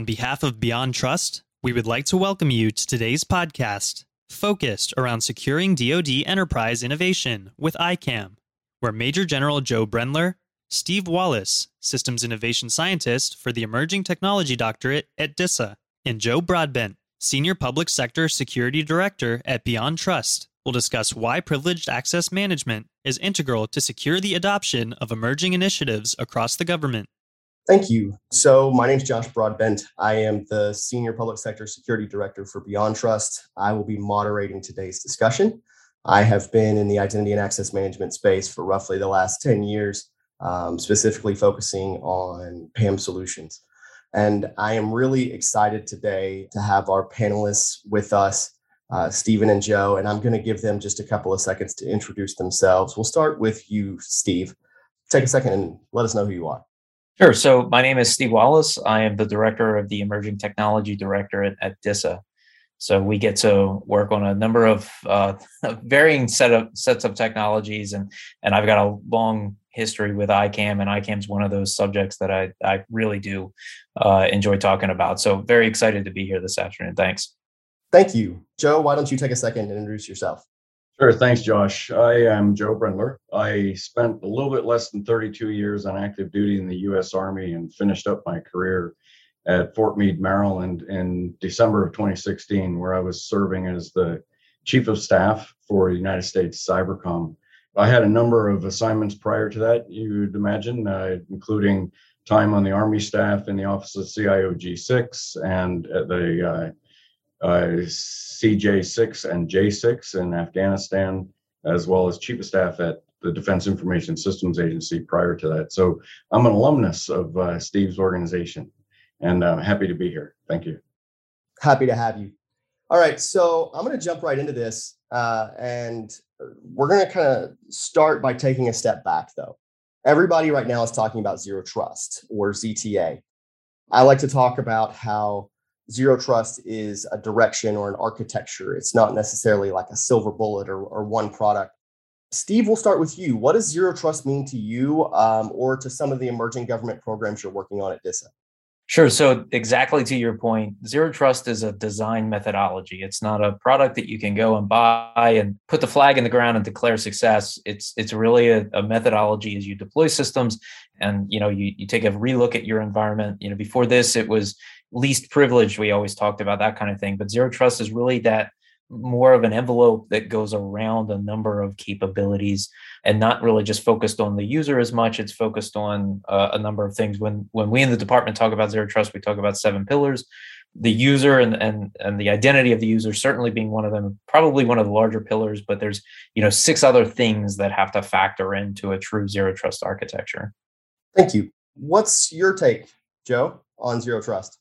On behalf of Beyond Trust, we would like to welcome you to today's podcast, focused around securing DoD enterprise innovation with ICAM, where Major General Joe Brendler, Steve Wallace, Systems Innovation Scientist for the Emerging Technology Doctorate at DISA, and Joe Broadbent, Senior Public Sector Security Director at Beyond Trust, will discuss why privileged access management is integral to secure the adoption of emerging initiatives across the government. Thank you. So my name is Josh Broadbent. I am the Senior Public Sector Security Director for Beyond Trust. I will be moderating today's discussion. I have been in the identity and access management space for roughly the last 10 years, specifically focusing on PAM solutions. And I am really excited today to have our panelists with us, Stephen and Joe, and I'm going to give them just a couple of seconds to introduce themselves. We'll start with you, Steve. Take a second and let us know who you are. Sure. So my name is Steve Wallace. I am the director of the Emerging Technology Directorate at DISA. So we get to work on a number of varying sets of technologies, and I've got a long history with ICAM, and ICAM's one of those subjects that I really do enjoy talking about. So very excited to be here this afternoon. Thanks. Thank you. Joe, why don't you take a second and introduce yourself? Sure. Thanks, Josh. I am Joe Brendler. I spent a little bit less than 32 years on active duty in the U.S. Army and finished up my career at Fort Meade, Maryland in December of 2016, where I was serving as the Chief of Staff for United States Cybercom. I had a number of assignments prior to that, you'd imagine, including time on the Army staff in the Office of CIOG6 and at the CJ6 and J6 in Afghanistan, as well as Chief of Staff at the Defense Information Systems Agency prior to that. So I'm an alumnus of Steve's organization, and I'm happy to be here. Thank you. Happy to have you. All right, so I'm going to jump right into this, and we're going to kind of start by taking a step back, though. Everybody right now is talking about Zero Trust, or ZTA. I like to talk about how Zero Trust is a direction or an architecture. It's not necessarily like a silver bullet or one product. Steve, we'll start with you. What does Zero Trust mean to you or to some of the emerging government programs you're working on at DISA? Sure. So exactly to your point, Zero Trust is a design methodology. It's not a product that you can go and buy and put the flag in the ground and declare success. It's really a methodology as you deploy systems and, you take a relook at your environment. Before this, it was least privilege. We always talked about that kind of thing, but Zero Trust is really that more of an envelope that goes around a number of capabilities and not really just focused on the user as much. It's focused on a number of things. When we in the department talk about Zero Trust, we talk about 7 pillars, the user and the identity of the user certainly being one of them, probably one of the larger pillars, but there's 6 other things that have to factor into a true Zero Trust architecture. Thank you. What's your take, Joe, on Zero Trust?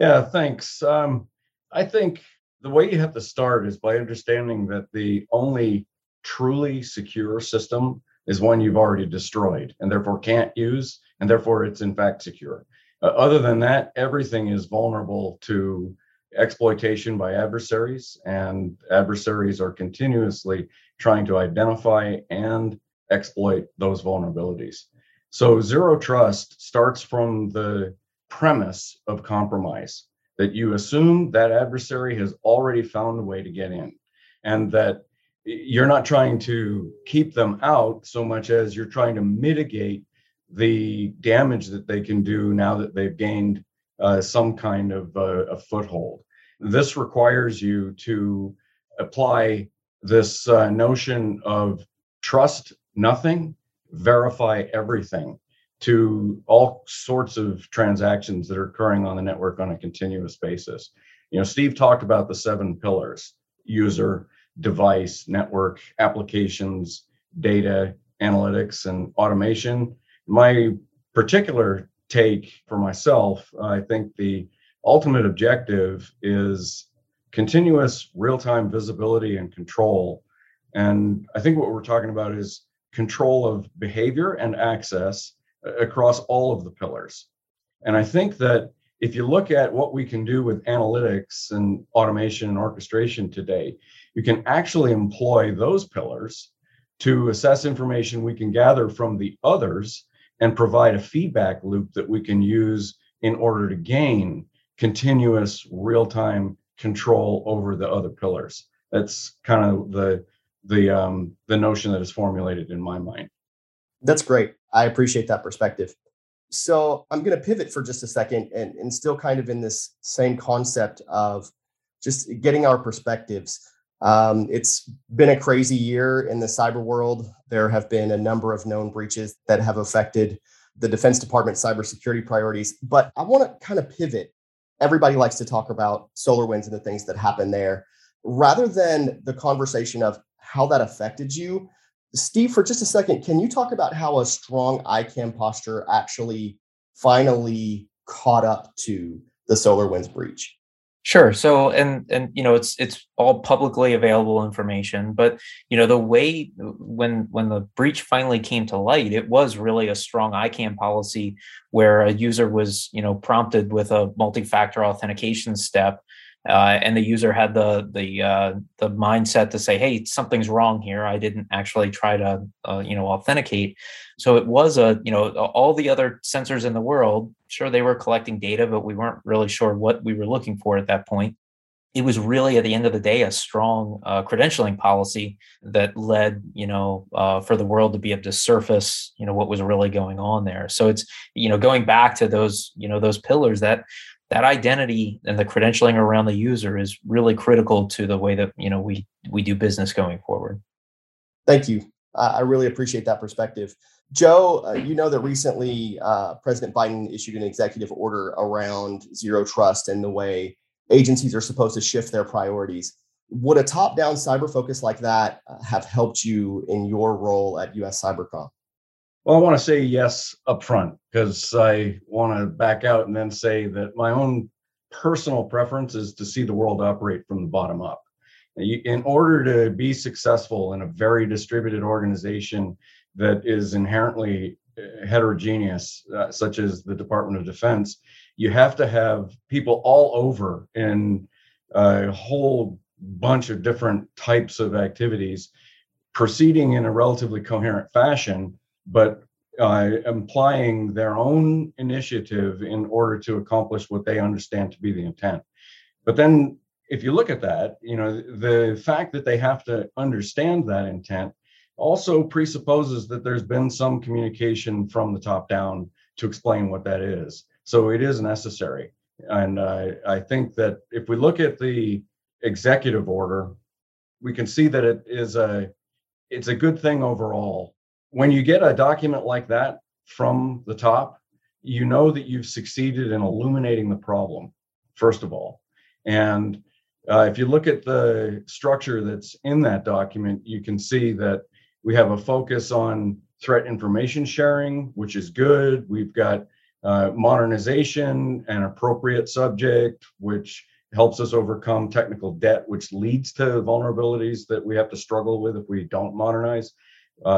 Yeah, thanks. I think the way you have to start is by understanding that the only truly secure system is one you've already destroyed and therefore can't use, and therefore it's in fact secure. Other than that, everything is vulnerable to exploitation by adversaries, and adversaries are continuously trying to identify and exploit those vulnerabilities. So Zero Trust starts from the premise of compromise, that you assume that adversary has already found a way to get in, and that you're not trying to keep them out so much as you're trying to mitigate the damage that they can do now that they've gained some kind of a foothold. This requires you to apply this notion of trust nothing, verify everything, to all sorts of transactions that are occurring on the network on a continuous basis. Steve talked about the 7 pillars: user, device, network, applications, data, analytics, and automation. My particular take for myself, I think the ultimate objective is continuous real-time visibility and control. And I think what we're talking about is control of behavior and access across all of the pillars. And I think that if you look at what we can do with analytics and automation and orchestration today, you can actually employ those pillars to assess information we can gather from the others and provide a feedback loop that we can use in order to gain continuous real-time control over the other pillars. That's kind of the notion that is formulated in my mind. That's great. I appreciate that perspective. So I'm going to pivot for just a second and still kind of in this same concept of just getting our perspectives. It's been a crazy year in the cyber world. There have been a number of known breaches that have affected the Defense Department's cybersecurity priorities. But I want to kind of pivot. Everybody likes to talk about SolarWinds and the things that happen there. Rather than the conversation of how that affected you, Steve, for just a second, can you talk about how a strong ICAM posture actually finally caught up to the SolarWinds breach? Sure. So, and you know, it's all publicly available information, but you know, the way when the breach finally came to light, it was really a strong ICAM policy where a user was, you know, prompted with a multi-factor authentication step, and the user had the mindset to say, "Hey, something's wrong here. I didn't actually try to, you know, authenticate." So it was a, you know, all the other sensors in the world. Sure, they were collecting data, but we weren't really sure what we were looking for at that point. It was really, at the end of the day, a strong credentialing policy that led, you know, for the world to be able to surface, you know, what was really going on there. So it's, you know, going back to those, you know, those pillars, that identity and the credentialing around the user is really critical to the way that, you know, we do business going forward. Thank you. I really appreciate that perspective. Joe, you know that recently President Biden issued an executive order around zero trust and the way agencies are supposed to shift their priorities. Would a top-down cyber focus like that have helped you in your role at U.S. Cybercom? Well, I want to say yes up front because I want to back out and then say that my own personal preference is to see the world operate from the bottom up. In order to be successful in a very distributed organization that is inherently heterogeneous, such as the Department of Defense, you have to have people all over in a whole bunch of different types of activities proceeding in a relatively coherent fashion, but implying their own initiative in order to accomplish what they understand to be the intent. But then if you look at that, you know, the fact that they have to understand that intent also presupposes that there's been some communication from the top down to explain what that is. So it is necessary. And I think that if we look at the executive order, we can see that it's a good thing overall. When you get a document like that from the top, you know that you've succeeded in illuminating the problem, first of all. And if you look at the structure that's in that document, you can see that we have a focus on threat information sharing, which is good. We've got modernization and appropriate subject, which helps us overcome technical debt, which leads to vulnerabilities that we have to struggle with if we don't modernize.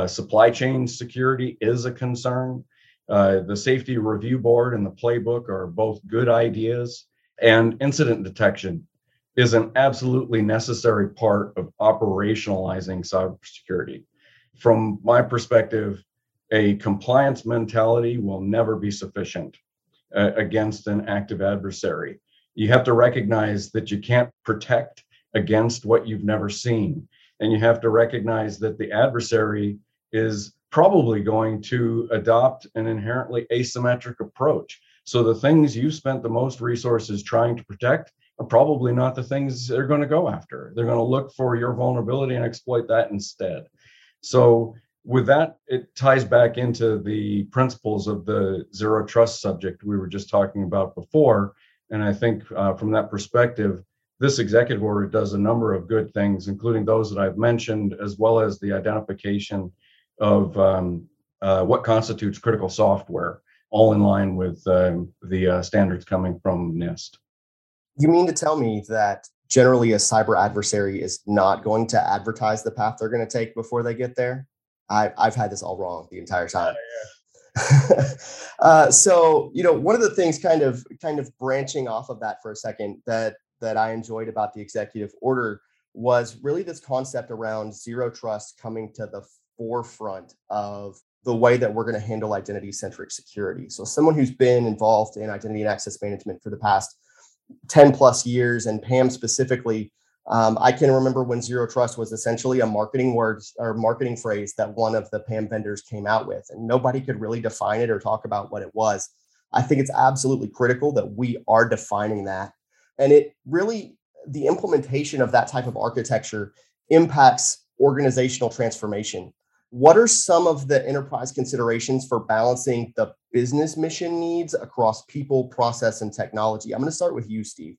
Supply chain security is a concern. The safety review board and the playbook are both good ideas. And incident detection is an absolutely necessary part of operationalizing cybersecurity. From my perspective, a compliance mentality will never be sufficient against an active adversary. You have to recognize that you can't protect against what you've never seen. And you have to recognize that the adversary is probably going to adopt an inherently asymmetric approach. So the things you spent the most resources trying to protect are probably not the things they're going to go after. They're going to look for your vulnerability and exploit that instead. So with that, it ties back into the principles of the zero trust subject we were just talking about before. And I think from that perspective, this executive order does a number of good things, including those that I've mentioned, as well as the identification of what constitutes critical software, all in line with the standards coming from NIST. You mean to tell me that generally a cyber adversary is not going to advertise the path they're going to take before they get there? I've had this all wrong the entire time. Oh, yeah. So, you know, one of the things kind of branching off of that for a second that I enjoyed about the executive order was really this concept around zero trust coming to the forefront of the way that we're going to handle identity-centric security. So someone who's been involved in identity and access management for the past 10 plus years, and PAM specifically, I can remember when Zero Trust was essentially a marketing word or marketing phrase that one of the PAM vendors came out with, and nobody could really define it or talk about what it was. I think it's absolutely critical that we are defining that. And it really, the implementation of that type of architecture impacts organizational transformation. What are some of the enterprise considerations for balancing the business mission needs across people, process, and technology? I'm going to start with you, Steve.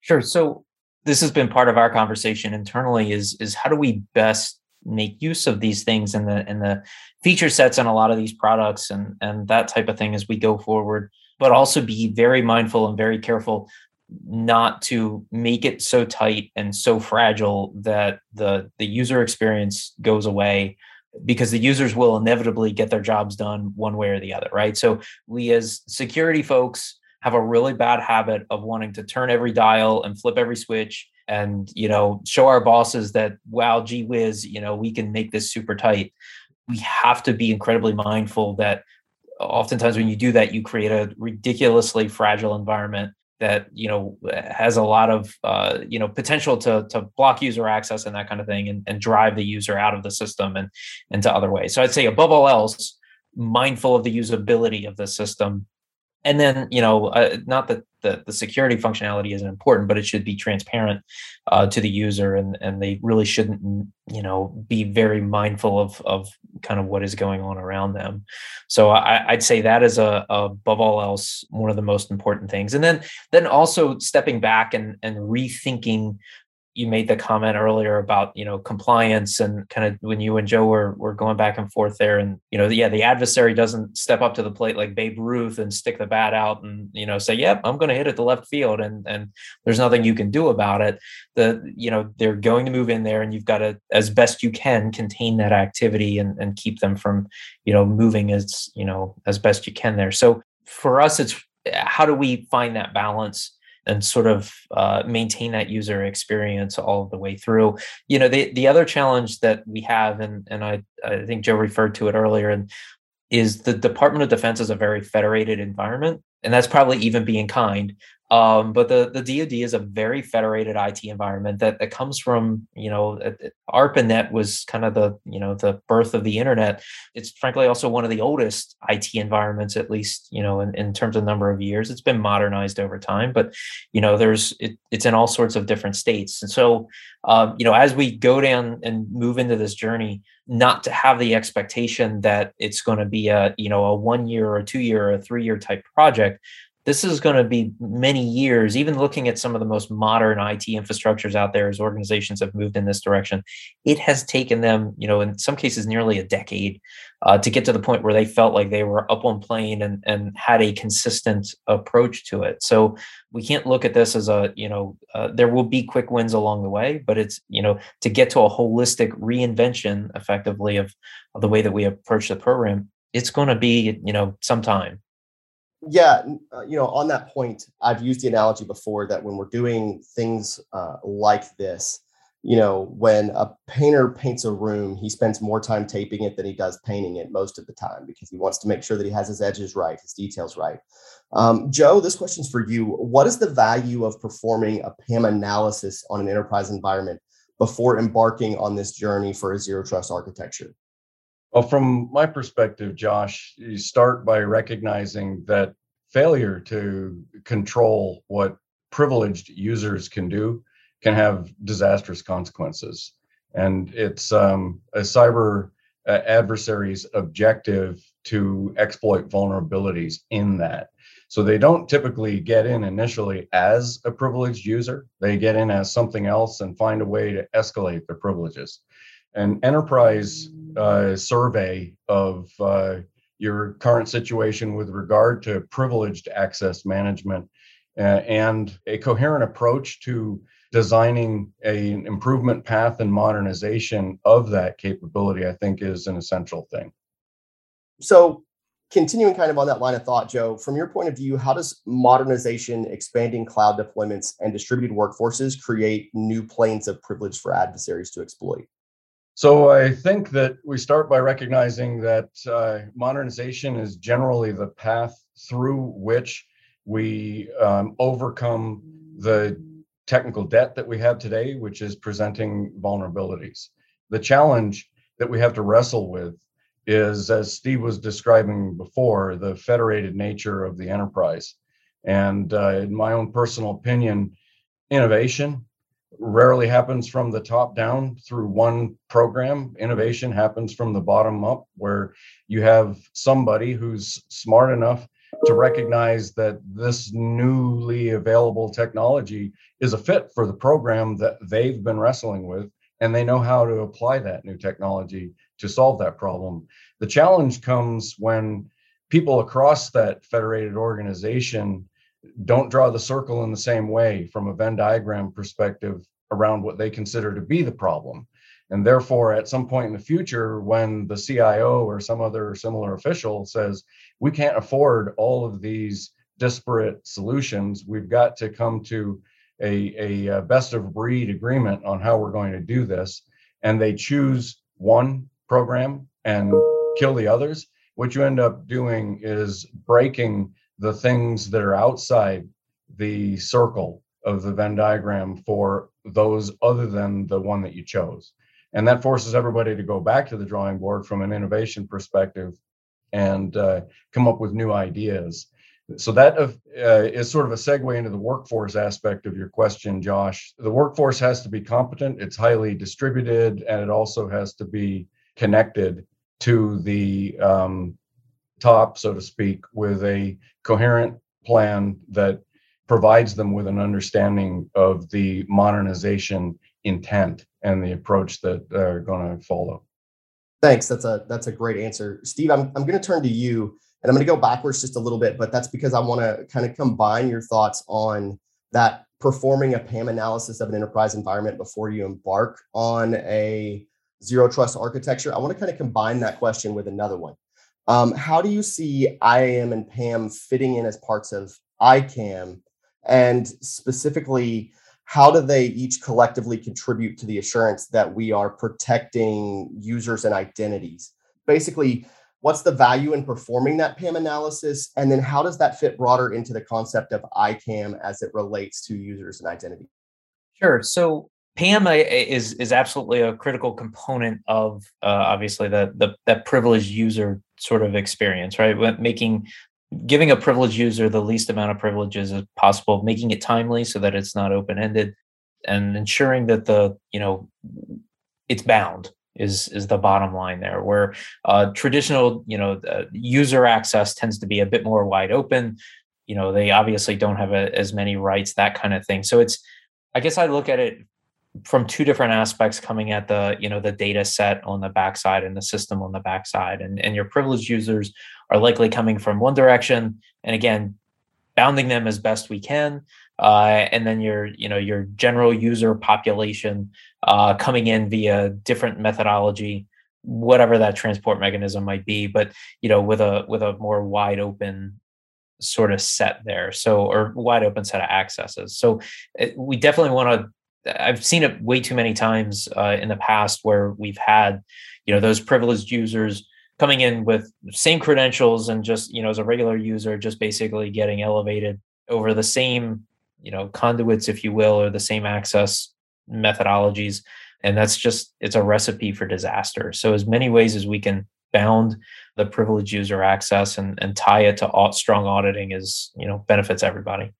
Sure. So this has been part of our conversation internally is how do we best make use of these things and the feature sets on a lot of these products and that type of thing as we go forward, but also be very mindful and very careful not to make it so tight and so fragile that the user experience goes away, because the users will inevitably get their jobs done one way or the other, right? So we as security folks have a really bad habit of wanting to turn every dial and flip every switch and, you know, show our bosses that, wow, gee whiz, you know, we can make this super tight. We have to be incredibly mindful that oftentimes when you do that, you create a ridiculously fragile environment that, you know, has a lot of, you know, potential to block user access and that kind of thing, and drive the user out of the system and to other ways. So I'd say above all else, mindful of the usability of the system. And then, you know, not that the security functionality isn't important, but it should be transparent to the user, and they really shouldn't, you know, be very mindful of kind of what is going on around them. So I'd say that is a above all else one of the most important things. And then also stepping back and rethinking. You made the comment earlier about, you know, compliance, and kind of when you and Joe were going back and forth there, and, you know, yeah, the adversary doesn't step up to the plate like Babe Ruth and stick the bat out and, you know, say, yep, I'm going to hit it to left field and there's nothing you can do about it. You know, they're going to move in there, and you've got to, as best you can, contain that activity and keep them from, you know, moving as, you know, as best you can there. So for us, it's how do we find that balance and sort of maintain that user experience all the way through. You know, the other challenge that we have, and I think Joe referred to it earlier, and is the Department of Defense is a very federated environment, and that's probably even being kind. But the DOD is a very federated IT environment that comes from, you know, ARPANET was kind of the, you know, the birth of the internet. It's frankly also one of the oldest IT environments, at least, you know, in terms of number of years. It's been modernized over time, but, you know, it's in all sorts of different states. And so, you know, as we go down and move into this journey, not to have the expectation that it's going to be a, you know, a 1 year or a 2 year or a 3 year type project. This is going to be many years. Even looking at some of the most modern IT infrastructures out there, as organizations have moved in this direction, it has taken them, you know, in some cases nearly a decade to get to the point where they felt like they were up on plane and had a consistent approach to it. So we can't look at this as a, you know, there will be quick wins along the way, but it's, you know, to get to a holistic reinvention effectively of the way that we approach the program, it's going to be, you know, some time. Yeah, you know, on that point, I've used the analogy before that when we're doing things like this, you know, when a painter paints a room, he spends more time taping it than he does painting it most of the time, because he wants to make sure that he has his edges right, his details right. Joe, this question's for you. What is the value of performing a PAM analysis on an enterprise environment before embarking on this journey for a zero trust architecture? Well, from my perspective, Josh, you start by recognizing that failure to control what privileged users can do can have disastrous consequences. And it's a cyber adversary's objective to exploit vulnerabilities in that. So they don't typically get in initially as a privileged user. They get in as something else and find a way to escalate their privileges. An enterprise survey of your current situation with regard to privileged access management and a coherent approach to designing an improvement path and modernization of that capability, I think, is an essential thing. So continuing kind of on that line of thought, Joe, from your point of view, how does modernization, expanding cloud deployments, and distributed workforces create new planes of privilege for adversaries to exploit? So I think that we start by recognizing that modernization is generally the path through which we overcome the technical debt that we have today, which is presenting vulnerabilities. The challenge that we have to wrestle with is, as Steve was describing before, the federated nature of the enterprise. And in my own personal opinion, innovation rarely happens from the top down through one program. Innovation happens from the bottom up, where you have somebody who's smart enough to recognize that this newly available technology is a fit for the program that they've been wrestling with, and they know how to apply that new technology to solve that problem. The challenge comes when people across that federated organization don't draw the circle in the same way from a Venn diagram perspective around what they consider to be the problem. And therefore, at some point in the future, when the CIO or some other similar official says, we can't afford all of these disparate solutions, we've got to come to a best of breed agreement on how we're going to do this, and they choose one program and kill the others, what you end up doing is breaking the things that are outside the circle of the Venn diagram for those other than the one that you chose. And that forces everybody to go back to the drawing board from an innovation perspective and come up with new ideas. So that is sort of a segue into the workforce aspect of your question, Josh. The workforce has to be competent, it's highly distributed, and it also has to be connected to the top, so to speak, with a coherent plan that provides them with an understanding of the modernization intent and the approach that they're going to follow. Thanks. That's a great answer. Steve, I'm going to turn to you, and I'm going to go backwards just a little bit, but that's because I want to kind of combine your thoughts on that performing a PAM analysis of an enterprise environment before you embark on a zero trust architecture. I want to kind of combine that question with another one. How do you see IAM and PAM fitting in as parts of ICAM? And specifically, how do they each collectively contribute to the assurance that we are protecting users and identities? Basically, what's the value in performing that PAM analysis? And then how does that fit broader into the concept of ICAM as it relates to users and identity? Sure. So PAM is absolutely a critical component of obviously that privileged user sort of experience, right? Giving a privileged user the least amount of privileges as possible, making it timely so that it's not open-ended, and ensuring that it's bound is the bottom line there, where traditional, user access tends to be a bit more wide open. They obviously don't have as many rights, that kind of thing. So I guess I look at it from two different aspects, coming at the data set on the backside and the system on the backside, and your privileged users are likely coming from one direction, and again, bounding them as best we can, and then your general user population coming in via different methodology, whatever that transport mechanism might be, but with a more wide open sort of set there, or wide open set of accesses. So we definitely want to. I've seen it way too many times in the past where we've had, those privileged users coming in with same credentials and just, as a regular user, just basically getting elevated over the same, conduits, if you will, or the same access methodologies. And that's just, it's a recipe for disaster. So as many ways as we can bound the privileged user access and tie it to strong auditing is, benefits everybody.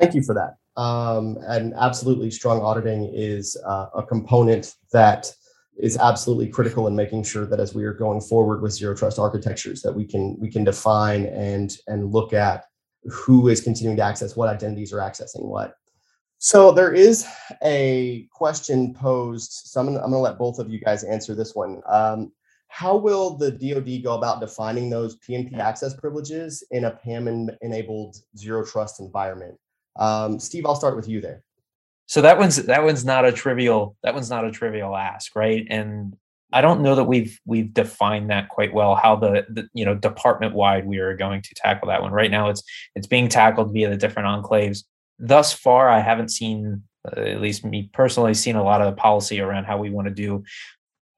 Thank you for that. And absolutely, strong auditing is a component that is absolutely critical in making sure that as we are going forward with zero trust architectures, that we can define and look at who is continuing to access what, identities are accessing what. So there is a question posed. So I'm going to let both of you guys answer this one. How will the DoD go about defining those PMP access privileges in a PAM-enabled zero trust environment? Steve, I'll start with you there. So that one's not a trivial ask, right? And I don't know that we've defined that quite well, how the department wide we are going to tackle that one. Right now, it's being tackled via the different enclaves. Thus far, I haven't seen, at least me personally, seen a lot of the policy around how we want to do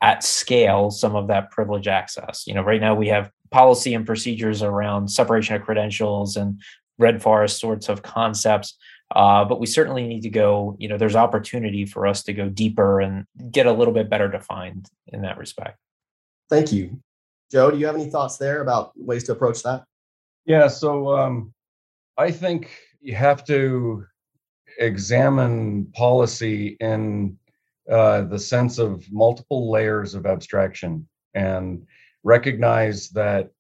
at scale some of that privilege access. Right now we have policy and procedures around separation of credentials and Red Forest sorts of concepts But we certainly need to go, you know, there's opportunity for us to go deeper and get a little bit better defined in that respect. Thank you. Joe, do you have any thoughts there about ways to approach that? Yeah, so I think you have to examine policy in the sense of multiple layers of abstraction and recognize that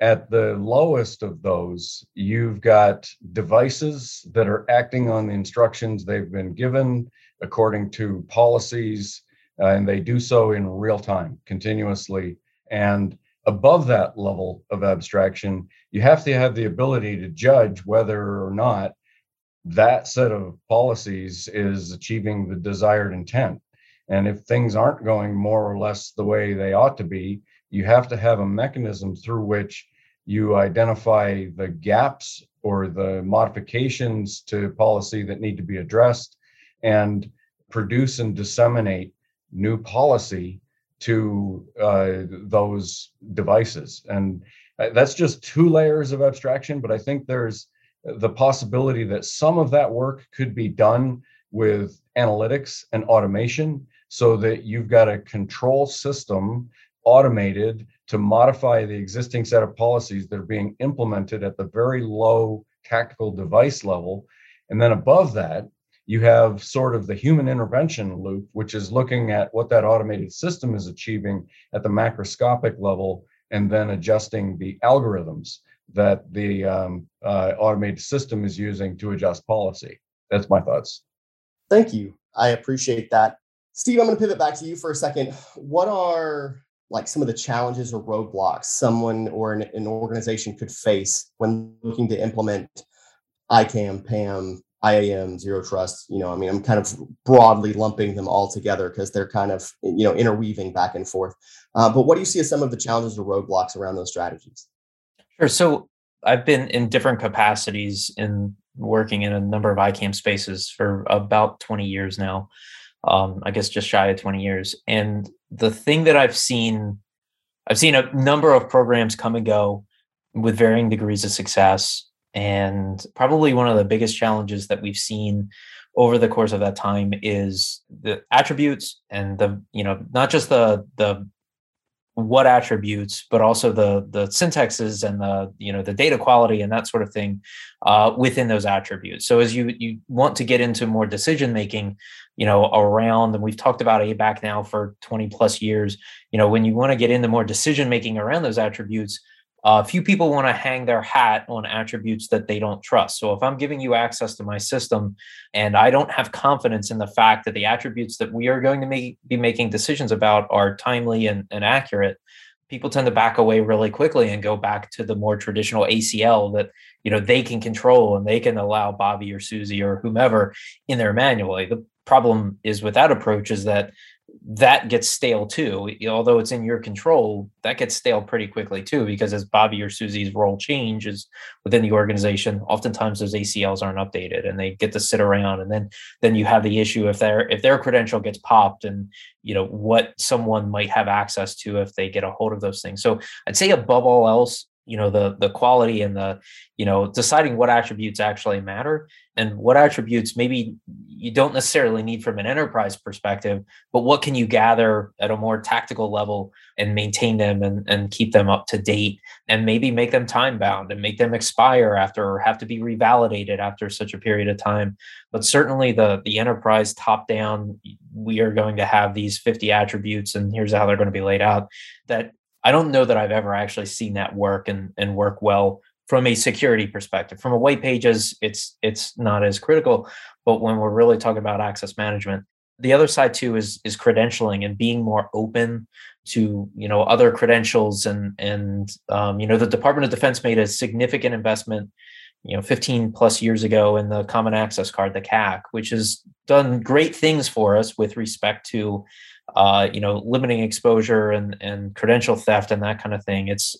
at the lowest of those, you've got devices that are acting on the instructions they've been given according to policies, and they do so in real time, continuously. And above that level of abstraction, you have to have the ability to judge whether or not that set of policies is achieving the desired intent. And if things aren't going more or less the way they ought to be, you have to have a mechanism through which you identify the gaps or the modifications to policy that need to be addressed and produce and disseminate new policy to those devices. And that's just two layers of abstraction, but I think there's the possibility that some of that work could be done with analytics and automation so that you've got a control system automated to modify the existing set of policies that are being implemented at the very low tactical device level. And then above that, you have sort of the human intervention loop, which is looking at what that automated system is achieving at the macroscopic level and then adjusting the algorithms that the automated system is using to adjust policy. That's my thoughts. Thank you. I appreciate that. Steve, I'm going to pivot back to you for a second. What are some of the challenges or roadblocks someone or an organization could face when looking to implement ICAM, PAM, IAM, Zero Trust? You know, I mean, I'm kind of broadly lumping them all together because they're kind of, you know, interweaving back and forth. But what do you see as some of the challenges or roadblocks around those strategies? Sure. So I've been in different capacities in working in a number of ICAM spaces for about 20 years now. I guess just shy of 20 years. And the thing that I've seen a number of programs come and go with varying degrees of success. And probably one of the biggest challenges that we've seen over the course of that time is the attributes and the, you know, not just the what attributes, but also the syntaxes and the, you know, the data quality and that sort of thing within those attributes. So as you want to get into more decision-making, you know, around, and we've talked about ABAC now for 20 plus years, you know, when you want to get into more decision-making around those attributes, few people want to hang their hat on attributes that they don't trust. So if I'm giving you access to my system and I don't have confidence in the fact that the attributes that we are going to be making decisions about are timely and accurate, people tend to back away really quickly and go back to the more traditional ACL that, you know, they can control and they can allow Bobby or Susie or whomever in their manual. The problem is with that approach is that gets stale too. Although it's in your control, that gets stale pretty quickly too, because as Bobby or Susie's role changes within the organization, oftentimes those ACLs aren't updated and they get to sit around. And then you have the issue if their credential gets popped and, you know, what someone might have access to if they get a hold of those things. So I'd say above all else, you know, the quality and the, you know, deciding what attributes actually matter and what attributes maybe you don't necessarily need from an enterprise perspective, but what can you gather at a more tactical level and maintain them and keep them up to date and maybe make them time bound and make them expire after or have to be revalidated after such a period of time. But certainly the enterprise top down, we are going to have these 50 attributes and here's how they're going to be laid out, that I don't know that I've ever actually seen that work and work well from a security perspective. From a white pages, it's not as critical, but when we're really talking about access management, the other side too is credentialing and being more open to, you know, other credentials and you know, the Department of Defense made a significant investment, you know, 15 plus years ago in the Common Access Card, the CAC, which has done great things for us with respect to you know, limiting exposure and credential theft and that kind of thing. It's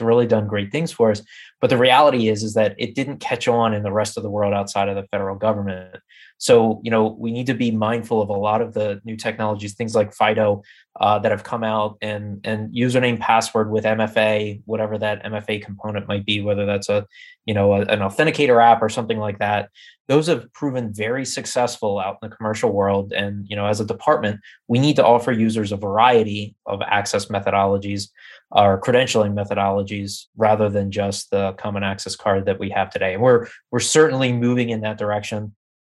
really done great things for us. But the reality is that it didn't catch on in the rest of the world outside of the federal government. So, you know, we need to be mindful of a lot of the new technologies, things like FIDO that have come out and username password with MFA, whatever that MFA component might be, whether that's an authenticator app or something like that. Those have proven very successful out in the commercial world. And, you know, as a department, we need to offer users a variety of access methodologies or credentialing methodologies rather than just the common access card that we have today. And we're certainly moving in that direction.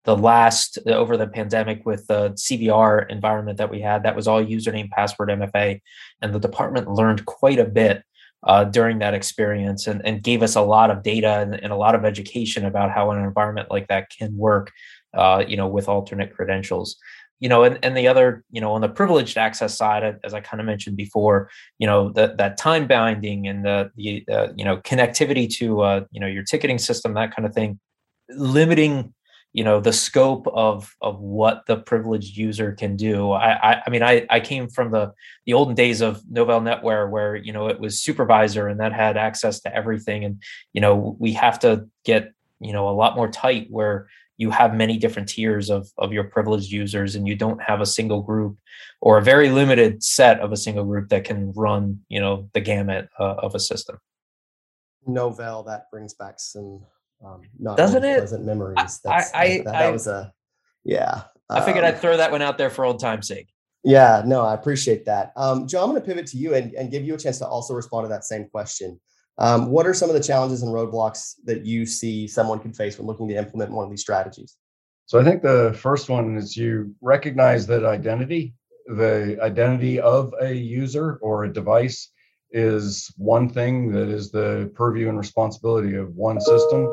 Over the pandemic with the CVR environment that we had, that was all username, password, MFA. And the department learned quite a bit during that experience and gave us a lot of data and a lot of education about how an environment like that can work, you know, with alternate credentials. You know, and the other, you know, on the privileged access side, as I kind of mentioned before, you know, that time bounding and the you know, connectivity to, you know, your ticketing system, that kind of thing, limiting, you know, the scope of what the privileged user can do. I mean, I came from the olden days of Novell NetWare where, you know, it was supervisor and that had access to everything. And, you know, we have to get, you know, a lot more tight where you have many different tiers of your privileged users and you don't have a single group or a very limited set of a single group that can run, you know, the gamut of a system. Novell, that brings back some not doesn't really it pleasant memories. I figured I'd throw that one out there for old time's sake. Yeah, no, I appreciate that. Joe, I'm going to pivot to you and give you a chance to also respond to that same question. What are some of the challenges and roadblocks that you see someone can face when looking to implement one of these strategies? So I think the first one is you recognize that the identity of a user or a device is one thing that is the purview and responsibility of one system,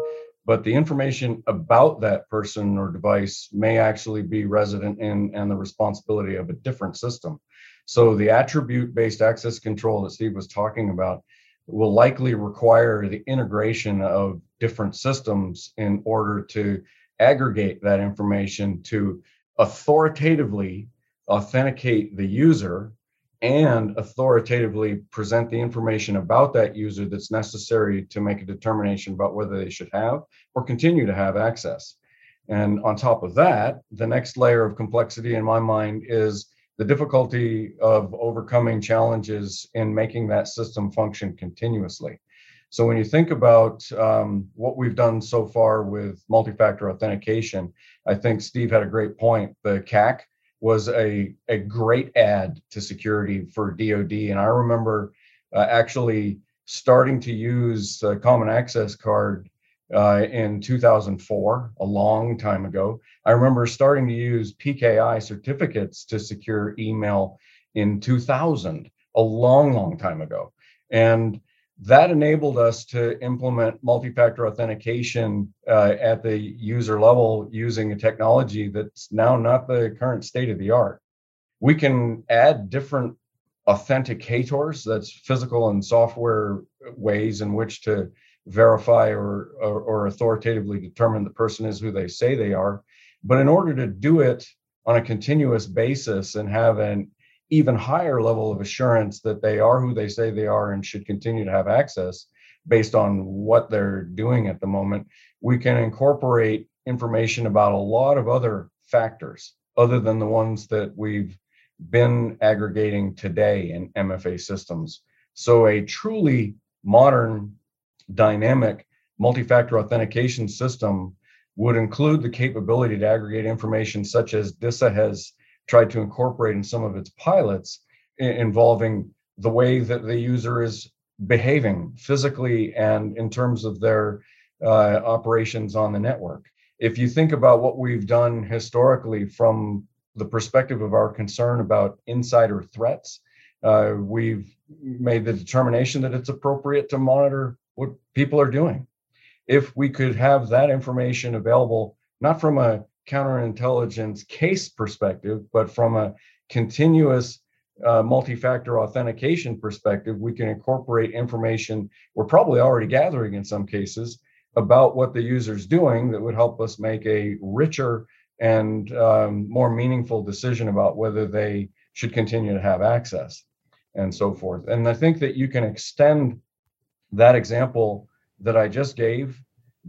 but the information about that person or device may actually be resident in and the responsibility of a different system. So the attribute-based access control that Steve was talking about will likely require the integration of different systems in order to aggregate that information to authoritatively authenticate the user and authoritatively present the information about that user that's necessary to make a determination about whether they should have or continue to have access. And on top of that, the next layer of complexity in my mind is the difficulty of overcoming challenges in making that system function continuously. So when you think about what we've done so far with multi-factor authentication, I think Steve had a great point. The CAC was a great add to security for DOD. And I remember actually starting to use the Common Access Card in 2004, a long time ago. I remember starting to use PKI certificates to secure email in 2000, a long, long time ago. And that enabled us to implement multi-factor authentication at the user level using a technology that's now not the current state of the art. We can add different authenticators, that's physical and software ways in which to verify or authoritatively determine the person is who they say they are. But in order to do it on a continuous basis and have an even higher level of assurance that they are who they say they are and should continue to have access based on what they're doing at the moment, we can incorporate information about a lot of other factors other than the ones that we've been aggregating today in MFA systems. So a truly modern, dynamic, multi-factor authentication system would include the capability to aggregate information such as DISA has tried to incorporate in some of its pilots involving the way that the user is behaving physically and in terms of their operations on the network. If you think about what we've done historically from the perspective of our concern about insider threats, we've made the determination that it's appropriate to monitor what people are doing. If we could have that information available, not from a counterintelligence case perspective, but from a continuous multi-factor authentication perspective, we can incorporate information we're probably already gathering in some cases about what the user's doing that would help us make a richer and more meaningful decision about whether they should continue to have access and so forth. And I think that you can extend that example that I just gave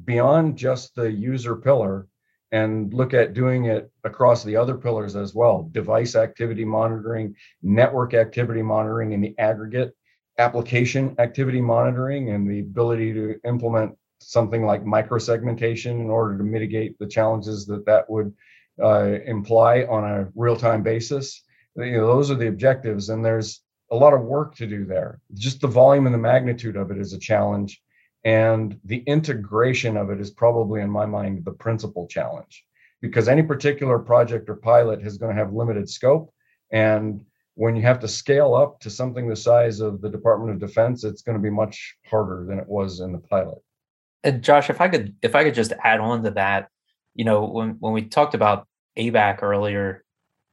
beyond just the user pillar and look at doing it across the other pillars as well: device activity monitoring, network activity monitoring in the aggregate, application activity monitoring, and the ability to implement something like microsegmentation in order to mitigate the challenges that that would imply on a real-time basis. You know, those are the objectives, and there's a lot of work to do there. Just the volume and the magnitude of it is a challenge, and the integration of it is probably, in my mind, the principal challenge, because any particular project or pilot is going to have limited scope. And when you have to scale up to something the size of the Department of Defense, it's going to be much harder than it was in the pilot. And Josh, if I could just add on to that, you know, when we talked about ABAC earlier,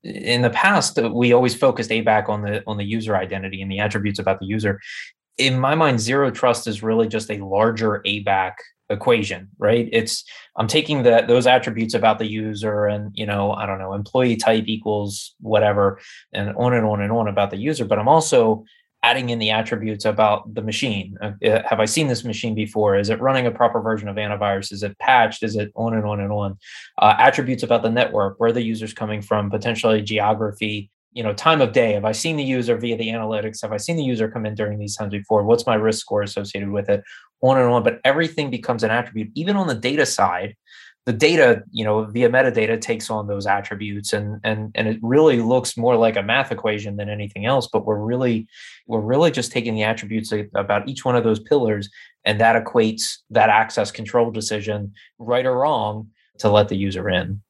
in the past, we always focused ABAC on the user identity and the attributes about the user. In my mind, Zero Trust is really just a larger ABAC equation, right? It's, I'm taking those attributes about the user and, you know, I don't know, employee type equals whatever, and on about the user, but I'm also adding in the attributes about the machine. Have I seen this machine before? Is it running a proper version of antivirus? Is it patched? Is it on and on and on? Attributes about the network, where the user's coming from, potentially geography, you know, time of day. Have I seen the user via the analytics? Have I seen the user come in during these times before? What's my risk score associated with it? On and on, but everything becomes an attribute. Even on the data side, the data, you know, via metadata takes on those attributes, and it really looks more like a math equation than anything else. But we're really just taking the attributes about each one of those pillars, and that equates that access control decision, right or wrong, to let the user in.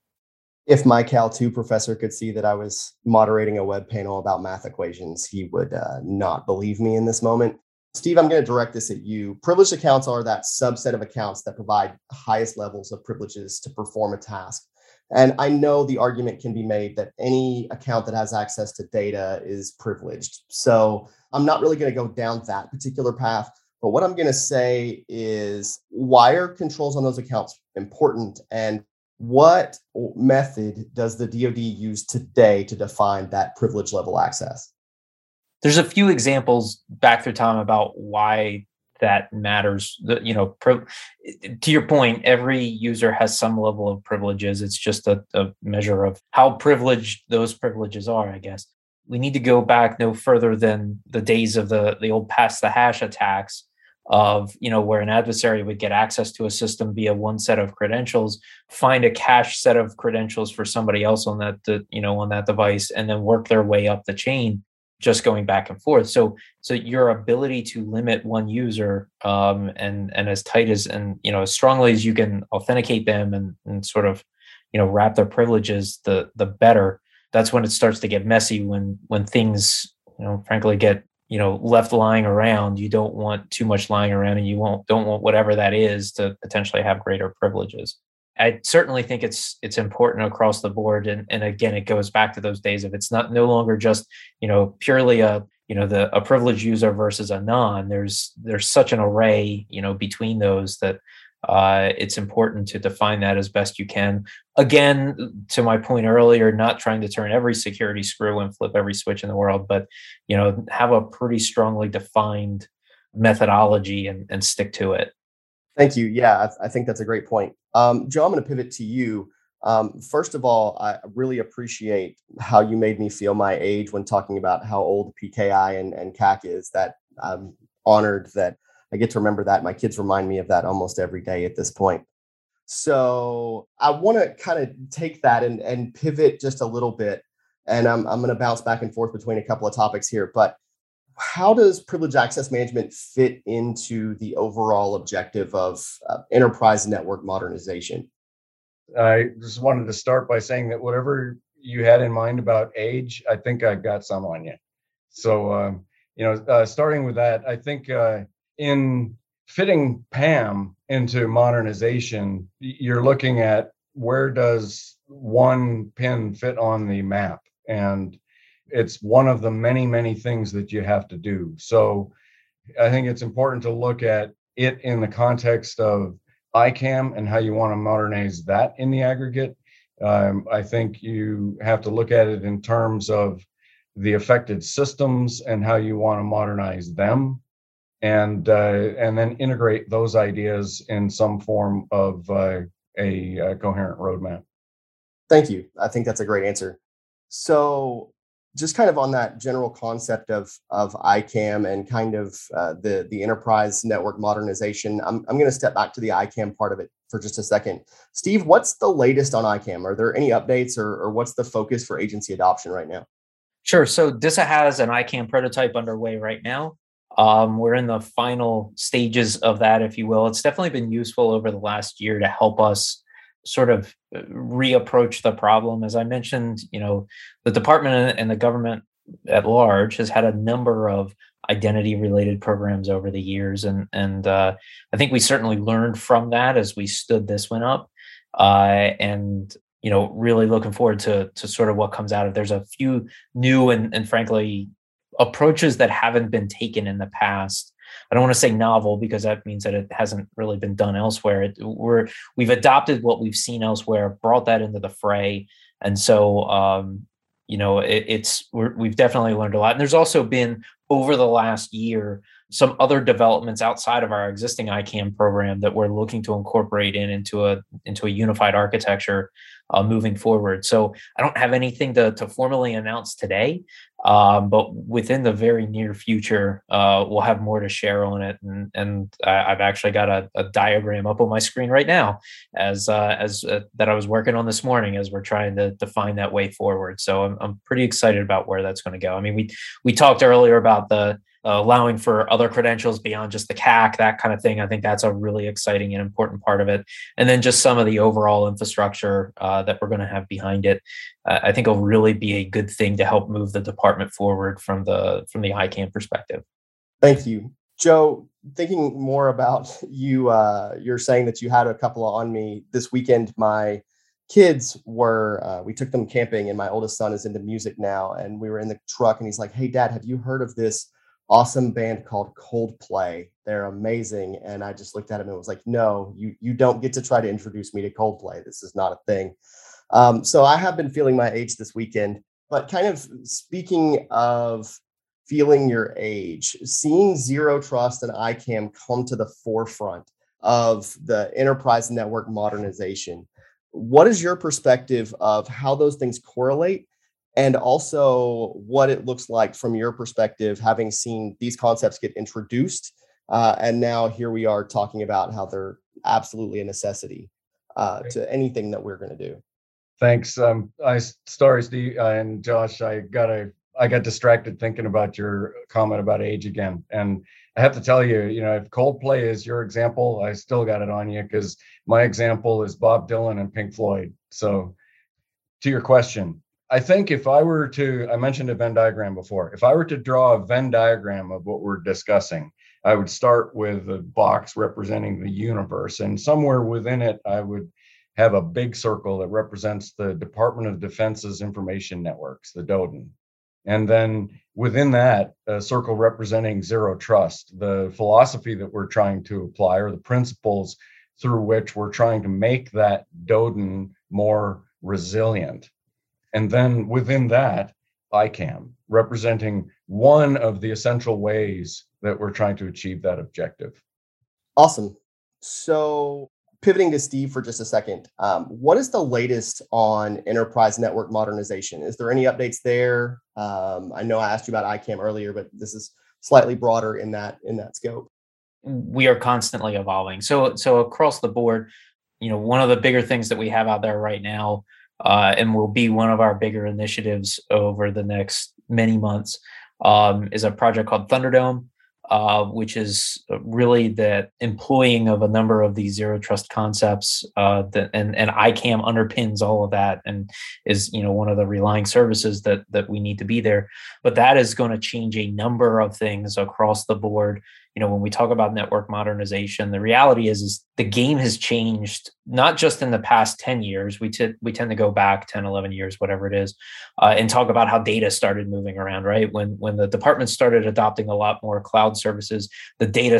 If my Cal 2 professor could see that I was moderating a web panel about math equations, he would not believe me in this moment. Steve, I'm going to direct this at you. Privileged accounts are that subset of accounts that provide the highest levels of privileges to perform a task. And I know the argument can be made that any account that has access to data is privileged. So I'm not really going to go down that particular path. But what I'm going to say is, why are controls on those accounts important? And what method does the DoD use today to define that privilege level access? There's a few examples back through time about why that matters. You know, to your point, every user has some level of privileges. It's just a measure of how privileged those privileges are, I guess. We need to go back no further than the days of the old pass the hash attacks, of, you know, where an adversary would get access to a system via one set of credentials, find a cached set of credentials for somebody else on that, you know, on that device, and then work their way up the chain, just going back and forth. So your ability to limit one user and as tight as, and, you know, as strongly as you can authenticate them and sort of, you know, wrap their privileges, the better. That's when it starts to get messy, when things, you know, frankly get, you know, left lying around. You don't want too much lying around, and you don't want whatever that is to potentially have greater privileges. I certainly think it's important across the board. And again, it goes back to those days of, it's not no longer just, you know, purely a privileged user versus a non. There's such an array, you know, between those that it's important to define that as best you can. Again, to my point earlier, not trying to turn every security screw and flip every switch in the world, but, you know, have a pretty strongly defined methodology and stick to it. Thank you. Yeah, I think that's a great point. Joe, I'm going to pivot to you. First of all, I really appreciate how you made me feel my age when talking about how old PKI and CAC is. That I'm honored that I get to remember that. My kids remind me of that almost every day at this point. So I want to kind of take that and pivot just a little bit. And I'm going to bounce back and forth between a couple of topics here. But how does privileged access management fit into the overall objective of enterprise network modernization? I just wanted to start by saying that whatever you had in mind about age, I think I got some on you. So, starting with that, I think in fitting PAM into modernization, you're looking at, where does one pin fit on the map? And it's one of the many, many things that you have to do. So I think it's important to look at it in the context of ICAM and how you want to modernize that in the aggregate. I think you have to look at it in terms of the affected systems and how you want to modernize them, and then integrate those ideas in some form of a coherent roadmap. Thank you. I think that's a great answer. So just kind of on that general concept of ICAM and kind of the enterprise network modernization, I'm going to step back to the ICAM part of it for just a second. Steve, what's the latest on ICAM? Are there any updates or what's the focus for agency adoption right now? Sure. So DISA has an ICAM prototype underway right now. We're in the final stages of that, if you will. It's definitely been useful over the last year to help us sort of reapproach the problem. As I mentioned, you know, the department and the government at large has had a number of identity-related programs over the years. And I think we certainly learned from that as we stood this one up. And, you know, really looking forward to sort of what comes out of. There's a few new and frankly, approaches that haven't been taken in the past. I don't want to say novel because that means that it hasn't really been done elsewhere. We've adopted what we've seen elsewhere, brought that into the fray. And so, you know, we've definitely learned a lot. And there's also been over the last year, some other developments outside of our existing ICAM program that we're looking to incorporate into a unified architecture moving forward. So I don't have anything to formally announce today, but within the very near future, we'll have more to share on it. And I've actually got a diagram up on my screen right now as that I was working on this morning as we're trying to define that way forward. So I'm pretty excited about where that's going to go. I mean, we talked earlier about the allowing for other credentials beyond just the CAC, that kind of thing. I think that's a really exciting and important part of it. And then just some of the overall infrastructure that we're going to have behind it, I think will really be a good thing to help move the department forward from the ICAM perspective. Thank you. Joe, thinking more about you, you're saying that you had a couple on me this weekend. My kids were, we took them camping and my oldest son is into music now. And we were in the truck and he's like, "Hey, Dad, have you heard of this awesome band called Coldplay? They're amazing." And I just looked at him and was like, "No, you don't get to try to introduce me to Coldplay. This is not a thing." So I have been feeling my age this weekend, but kind of speaking of feeling your age, seeing Zero Trust and ICAM come to the forefront of the enterprise network modernization. What is your perspective of how those things correlate? And also what it looks like from your perspective, having seen these concepts get introduced. And now here we are talking about how they're absolutely a necessity to anything that we're going to do. Thanks. Sorry, Steve and Josh, I got distracted thinking about your comment about age again. And I have to tell you, you know, if Coldplay is your example, I still got it on you because my example is Bob Dylan and Pink Floyd. So to your question, I think if I were to, I mentioned a Venn diagram before, if I were to draw a Venn diagram of what we're discussing, I would start with a box representing the universe, and somewhere within it, I would have a big circle that represents the Department of Defense's information networks, the DODIN. And then within that, a circle representing Zero Trust, the philosophy that we're trying to apply or the principles through which we're trying to make that DODIN more resilient. And then within that, ICAM, representing one of the essential ways that we're trying to achieve that objective. Awesome. So pivoting to Steve for just a second, what is the latest on enterprise network modernization? Is there any updates there? I know I asked you about ICAM earlier, but this is slightly broader in that scope. We are constantly evolving. So across the board, you know, one of the bigger things that we have out there right now and will be one of our bigger initiatives over the next many months, is a project called Thunderdome, which is really the employing of a number of these Zero Trust concepts, and ICAM underpins all of that and is, you know, one of the relying services that we need to be there. But that is going to change a number of things across the board. You know, when we talk about network modernization, the reality is the game has changed, not just in the past 10 years. We tend to go back 10, 11 years, whatever it is, and talk about how data started moving around, right? When the department started adopting a lot more cloud services, the data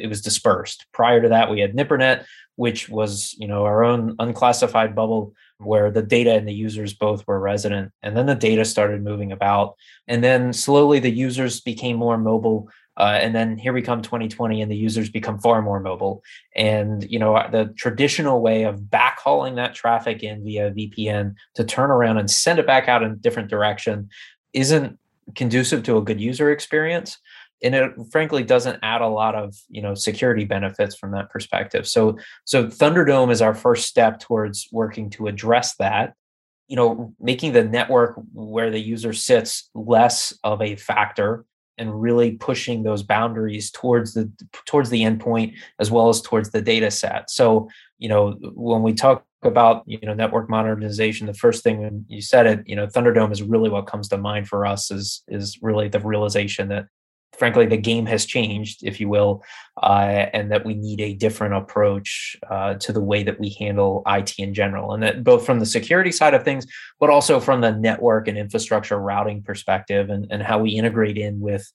it was dispersed. Prior to that, we had Nippernet, which was, you know, our own unclassified bubble where the data and the users both were resident. And then the data started moving about. And then slowly the users became more mobile. And then here we come 2020 and the users become far more mobile. And, you know, the traditional way of backhauling that traffic in via VPN to turn around and send it back out in a different direction isn't conducive to a good user experience. And it frankly doesn't add a lot of, you know, security benefits from that perspective. So Thunderdome is our first step towards working to address that, you know, making the network where the user sits less of a factor and really pushing those boundaries towards the endpoint as well as towards the data set. So, you know, when we talk about, you know, network modernization, the first thing when you said it, you know, Thunderdome is really what comes to mind for us is really the realization that, frankly, the game has changed, if you will, and that we need a different approach to the way that we handle IT in general. And that both from the security side of things, but also from the network and infrastructure routing perspective and how we integrate in with,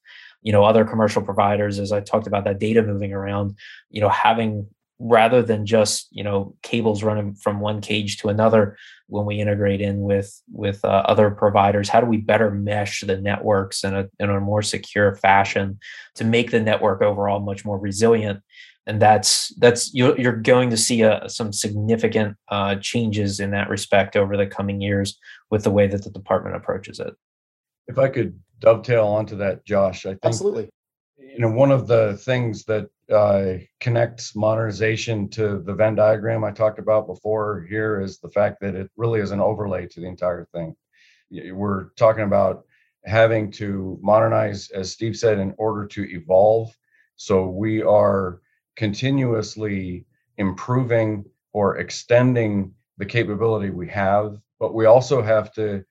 you know, other commercial providers, as I talked about that data moving around, you know, having rather than just, you know, cables running from one cage to another, when we integrate in with other providers, how do we better mesh the networks in a more secure fashion to make the network overall much more resilient? And that's you're going to see some significant changes in that respect over the coming years with the way that the department approaches it. If I could dovetail onto that, Josh, I think absolutely. You know, one of the things that connects modernization to the Venn diagram I talked about before here is the fact that it really is an overlay to the entire thing. We're talking about having to modernize, as Steve said, in order to evolve. So we are continuously improving or extending the capability we have, but we also have to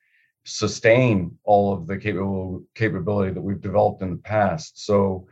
sustain all of the capability that we've developed in the past. So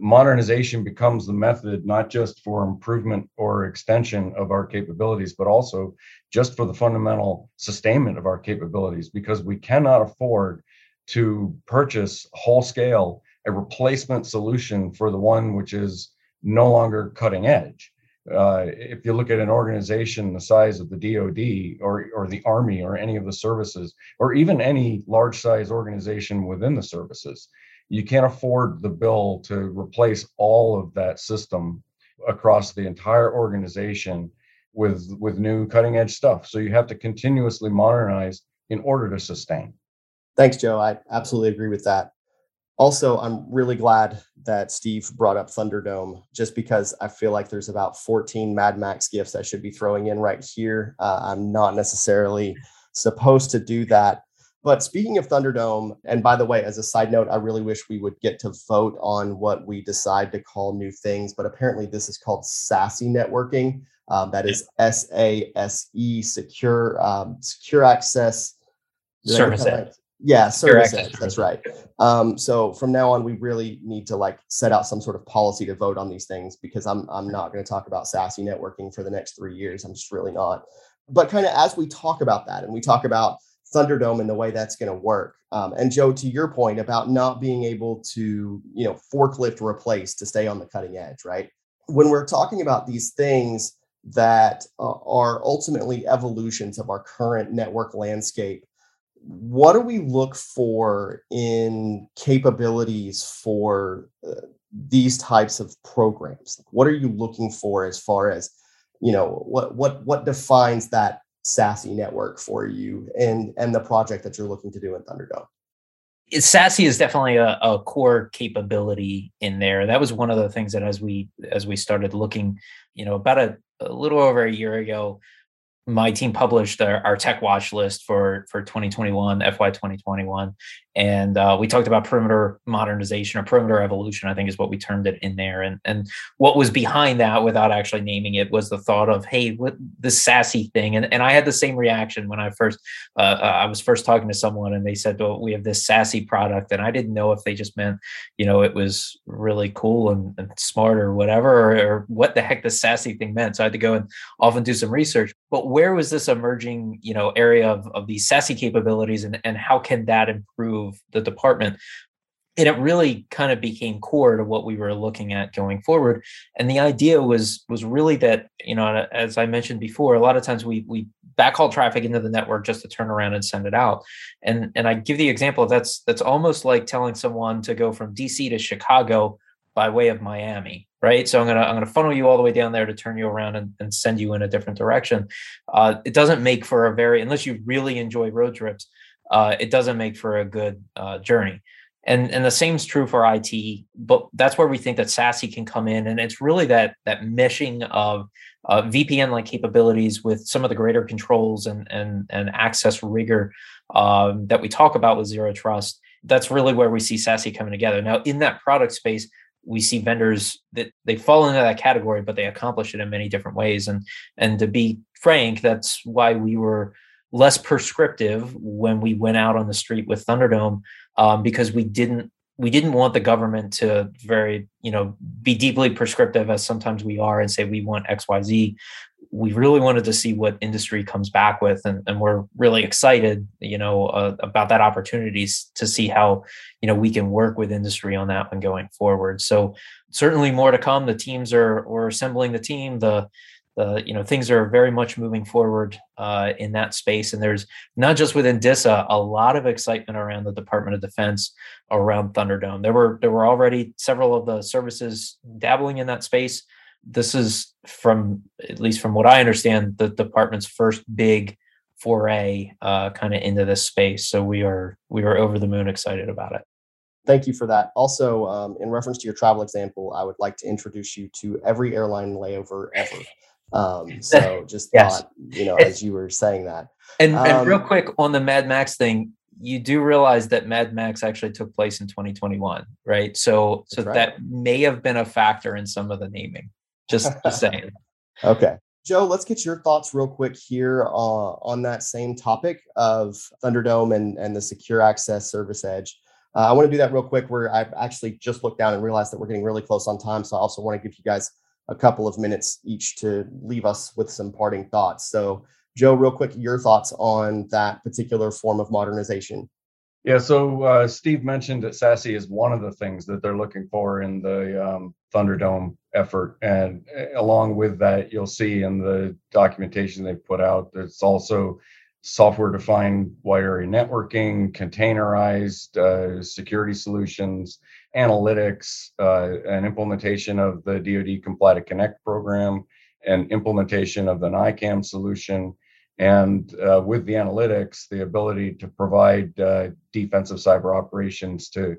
modernization becomes the method, not just for improvement or extension of our capabilities, but also just for the fundamental sustainment of our capabilities, because we cannot afford to purchase whole scale a replacement solution for the one which is no longer cutting edge. If you look at an organization the size of the DOD or the Army or any of the services, or even any large size organization within the services, you can't afford the bill to replace all of that system across the entire organization with new cutting edge stuff. So you have to continuously modernize in order to sustain. Thanks, Joe. I absolutely agree with that. Also, I'm really glad that Steve brought up Thunderdome, just because I feel like there's about 14 Mad Max gifts I should be throwing in right here. I'm not necessarily supposed to do that. But speaking of Thunderdome, and by the way, as a side note, I really wish we would get to vote on what we decide to call new things. But apparently this is called SASE networking. That is S-A-S-E, Secure Access Service Edge. Yeah, Service Edge. That's right. So from now on, we really need to like set out some sort of policy to vote on these things, because I'm not going to talk about SASE networking for the next 3 years. I'm just really not. But kind of as we talk about that and we talk about Thunderdome and the way that's going to work. And Joe, to your point about not being able to, you know, forklift replace to stay on the cutting edge, right? When we're talking about these things that are ultimately evolutions of our current network landscape, what do we look for in capabilities for these types of programs? What are you looking for as far as, you know, what defines that SASE network for you and the project that you're looking to do in Thunderdome? SASE is definitely a core capability in there. That was one of the things that as we started looking, you know, about a little over a year ago, my team published our tech watch list for 2021, FY 2021. And we talked about perimeter modernization or perimeter evolution, I think is what we termed it in there. And what was behind that without actually naming it was the thought of, hey, what this SASE thing. And I had the same reaction when I was first talking to someone and they said, well, we have this SASE product. And I didn't know if they just meant, you know, it was really cool and smart or whatever, or what the heck the SASE thing meant. So I had to go and often do some research. But where was this emerging, you know, area of these SASE capabilities and how can that improve the department? And it really kind of became core to what we were looking at going forward. And the idea was really that, you know, as I mentioned before, a lot of times we backhaul traffic into the network just to turn around and send it out. And I give the example of that's almost like telling someone to go from DC to Chicago by way of Miami, right? So I'm gonna funnel you all the way down there to turn you around and send you in a different direction. It doesn't make for a very, unless you really enjoy road trips, it doesn't make for a good journey. And the same is true for IT, but that's where we think that SASE can come in. And it's really that meshing of VPN-like capabilities with some of the greater controls and access rigor that we talk about with Zero Trust. That's really where we see SASE coming together. Now, in that product space, we see vendors that they fall into that category, but they accomplish it in many different ways. And to be frank, that's why we were less prescriptive when we went out on the street with Thunderdome, because we didn't want the government to be deeply prescriptive, as sometimes we are, and say we want XYZ. We really wanted to see what industry comes back with, and we're really excited, about that opportunity to see how, we can work with industry on that one going forward. So certainly more to come. The teams we're assembling the team. Things are very much moving forward in that space. And there's not just within DISA, a lot of excitement around the Department of Defense around Thunderdome. There were already several of the services dabbling in that space. This is, at least from what I understand, the department's first big foray kind of into this space. So we are over the moon excited about it. Thank you for that. Also, in reference to your travel example, I would like to introduce you to every airline layover ever. So just yes. Thought, as you were saying that. And real quick on the Mad Max thing, you do realize that Mad Max actually took place in 2021, right? So right. That may have been a factor in some of the naming. Just saying. Okay. Joe, let's get your thoughts real quick here on that same topic of Thunderdome and the secure access service edge. I want to do that real quick where I've actually just looked down and realized that we're getting really close on time. So I also want to give you guys a couple of minutes each to leave us with some parting thoughts. So Joe, real quick, your thoughts on that particular form of modernization. Yeah, so Steve mentioned that SASE is one of the things that they're looking for in the Thunderdome effort. And along with that, you'll see in the documentation they've put out, it's also software-defined wide area networking, containerized security solutions, analytics, an implementation of the DoD Comply to Connect program, and implementation of the NICAM solution. And with the analytics, the ability to provide defensive cyber operations to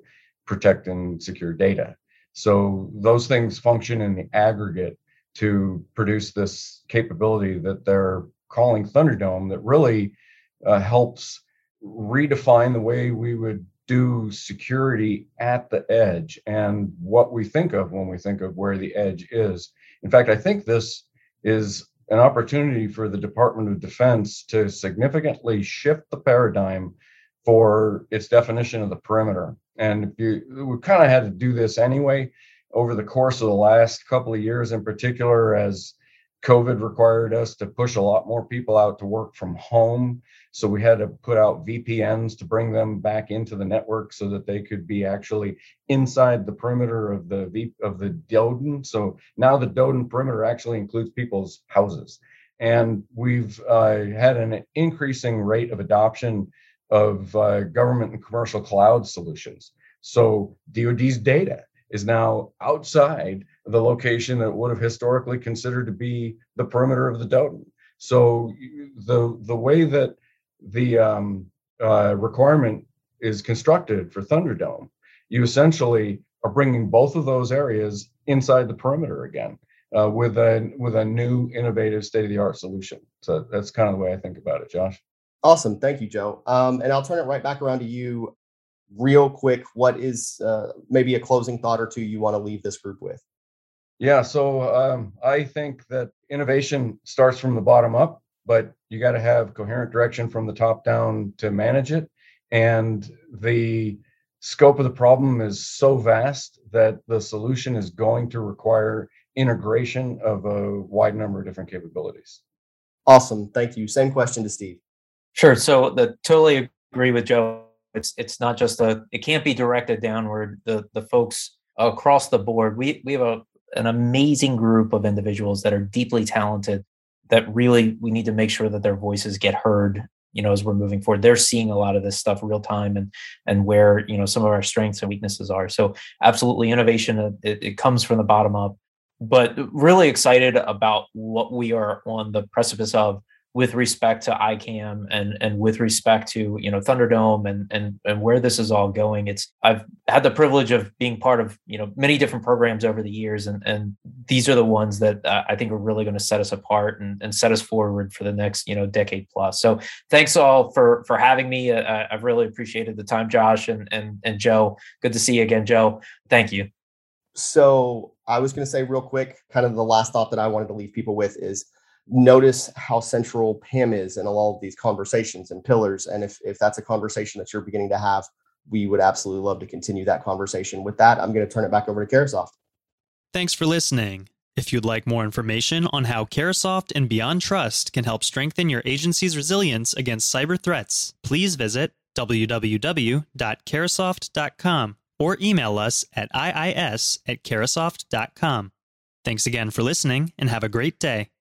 protect and secure data. So those things function in the aggregate to produce this capability that they're calling Thunderdome that really helps redefine the way we would do security at the edge and what we think of when we think of where the edge is. In fact, I think this is an opportunity for the Department of Defense to significantly shift the paradigm for its definition of the perimeter. And we kind of had to do this anyway over the course of the last couple of years, in particular, as COVID required us to push a lot more people out to work from home. So we had to put out VPNs to bring them back into the network so that they could be actually inside the perimeter of the DODIN. So now the DODIN perimeter actually includes people's houses. And we've had an increasing rate of adoption of government and commercial cloud solutions. So DoD's data is now outside the location that would have historically considered to be the perimeter of the DODIN. So the way that the requirement is constructed for Thunderdome, you essentially are bringing both of those areas inside the perimeter again with a new innovative state-of-the-art solution. So that's kind of the way I think about it, Josh. Awesome. Thank you, Joe. And I'll turn it right back around to you real quick. What is maybe a closing thought or two you want to leave this group with? Yeah, so I think that innovation starts from the bottom up, but you got to have coherent direction from the top down to manage it. And the scope of the problem is so vast that the solution is going to require integration of a wide number of different capabilities. Awesome. Thank you. Same question to Steve. Sure. So totally agree with Joe. It's not just it can't be directed downward. The folks across the board, we have an amazing group of individuals that are deeply talented, that really we need to make sure that their voices get heard, as we're moving forward. They're seeing a lot of this stuff real time and where, some of our strengths and weaknesses are. So absolutely innovation, it comes from the bottom up, but really excited about what we are on the precipice of with respect to ICAM and with respect to, you know, Thunderdome and where this is all going. It's, I've had the privilege of being part of, you know, many different programs over the years. And these are the ones that I think are really going to set us apart and set us forward for the next, you know, decade plus. So thanks all for having me. I've really appreciated the time, Josh and Joe. Good to see you again, Joe. Thank you. So I was going to say real quick, kind of the last thought that I wanted to leave people with is, notice how central PAM is in a lot of these conversations and pillars. And if that's a conversation that you're beginning to have, we would absolutely love to continue that conversation. With that, I'm going to turn it back over to Carahsoft. Thanks for listening. If you'd like more information on how Carahsoft and Beyond Trust can help strengthen your agency's resilience against cyber threats, please visit www.carahsoft.com or email us at iis@carahsoft.com. Thanks again for listening and have a great day.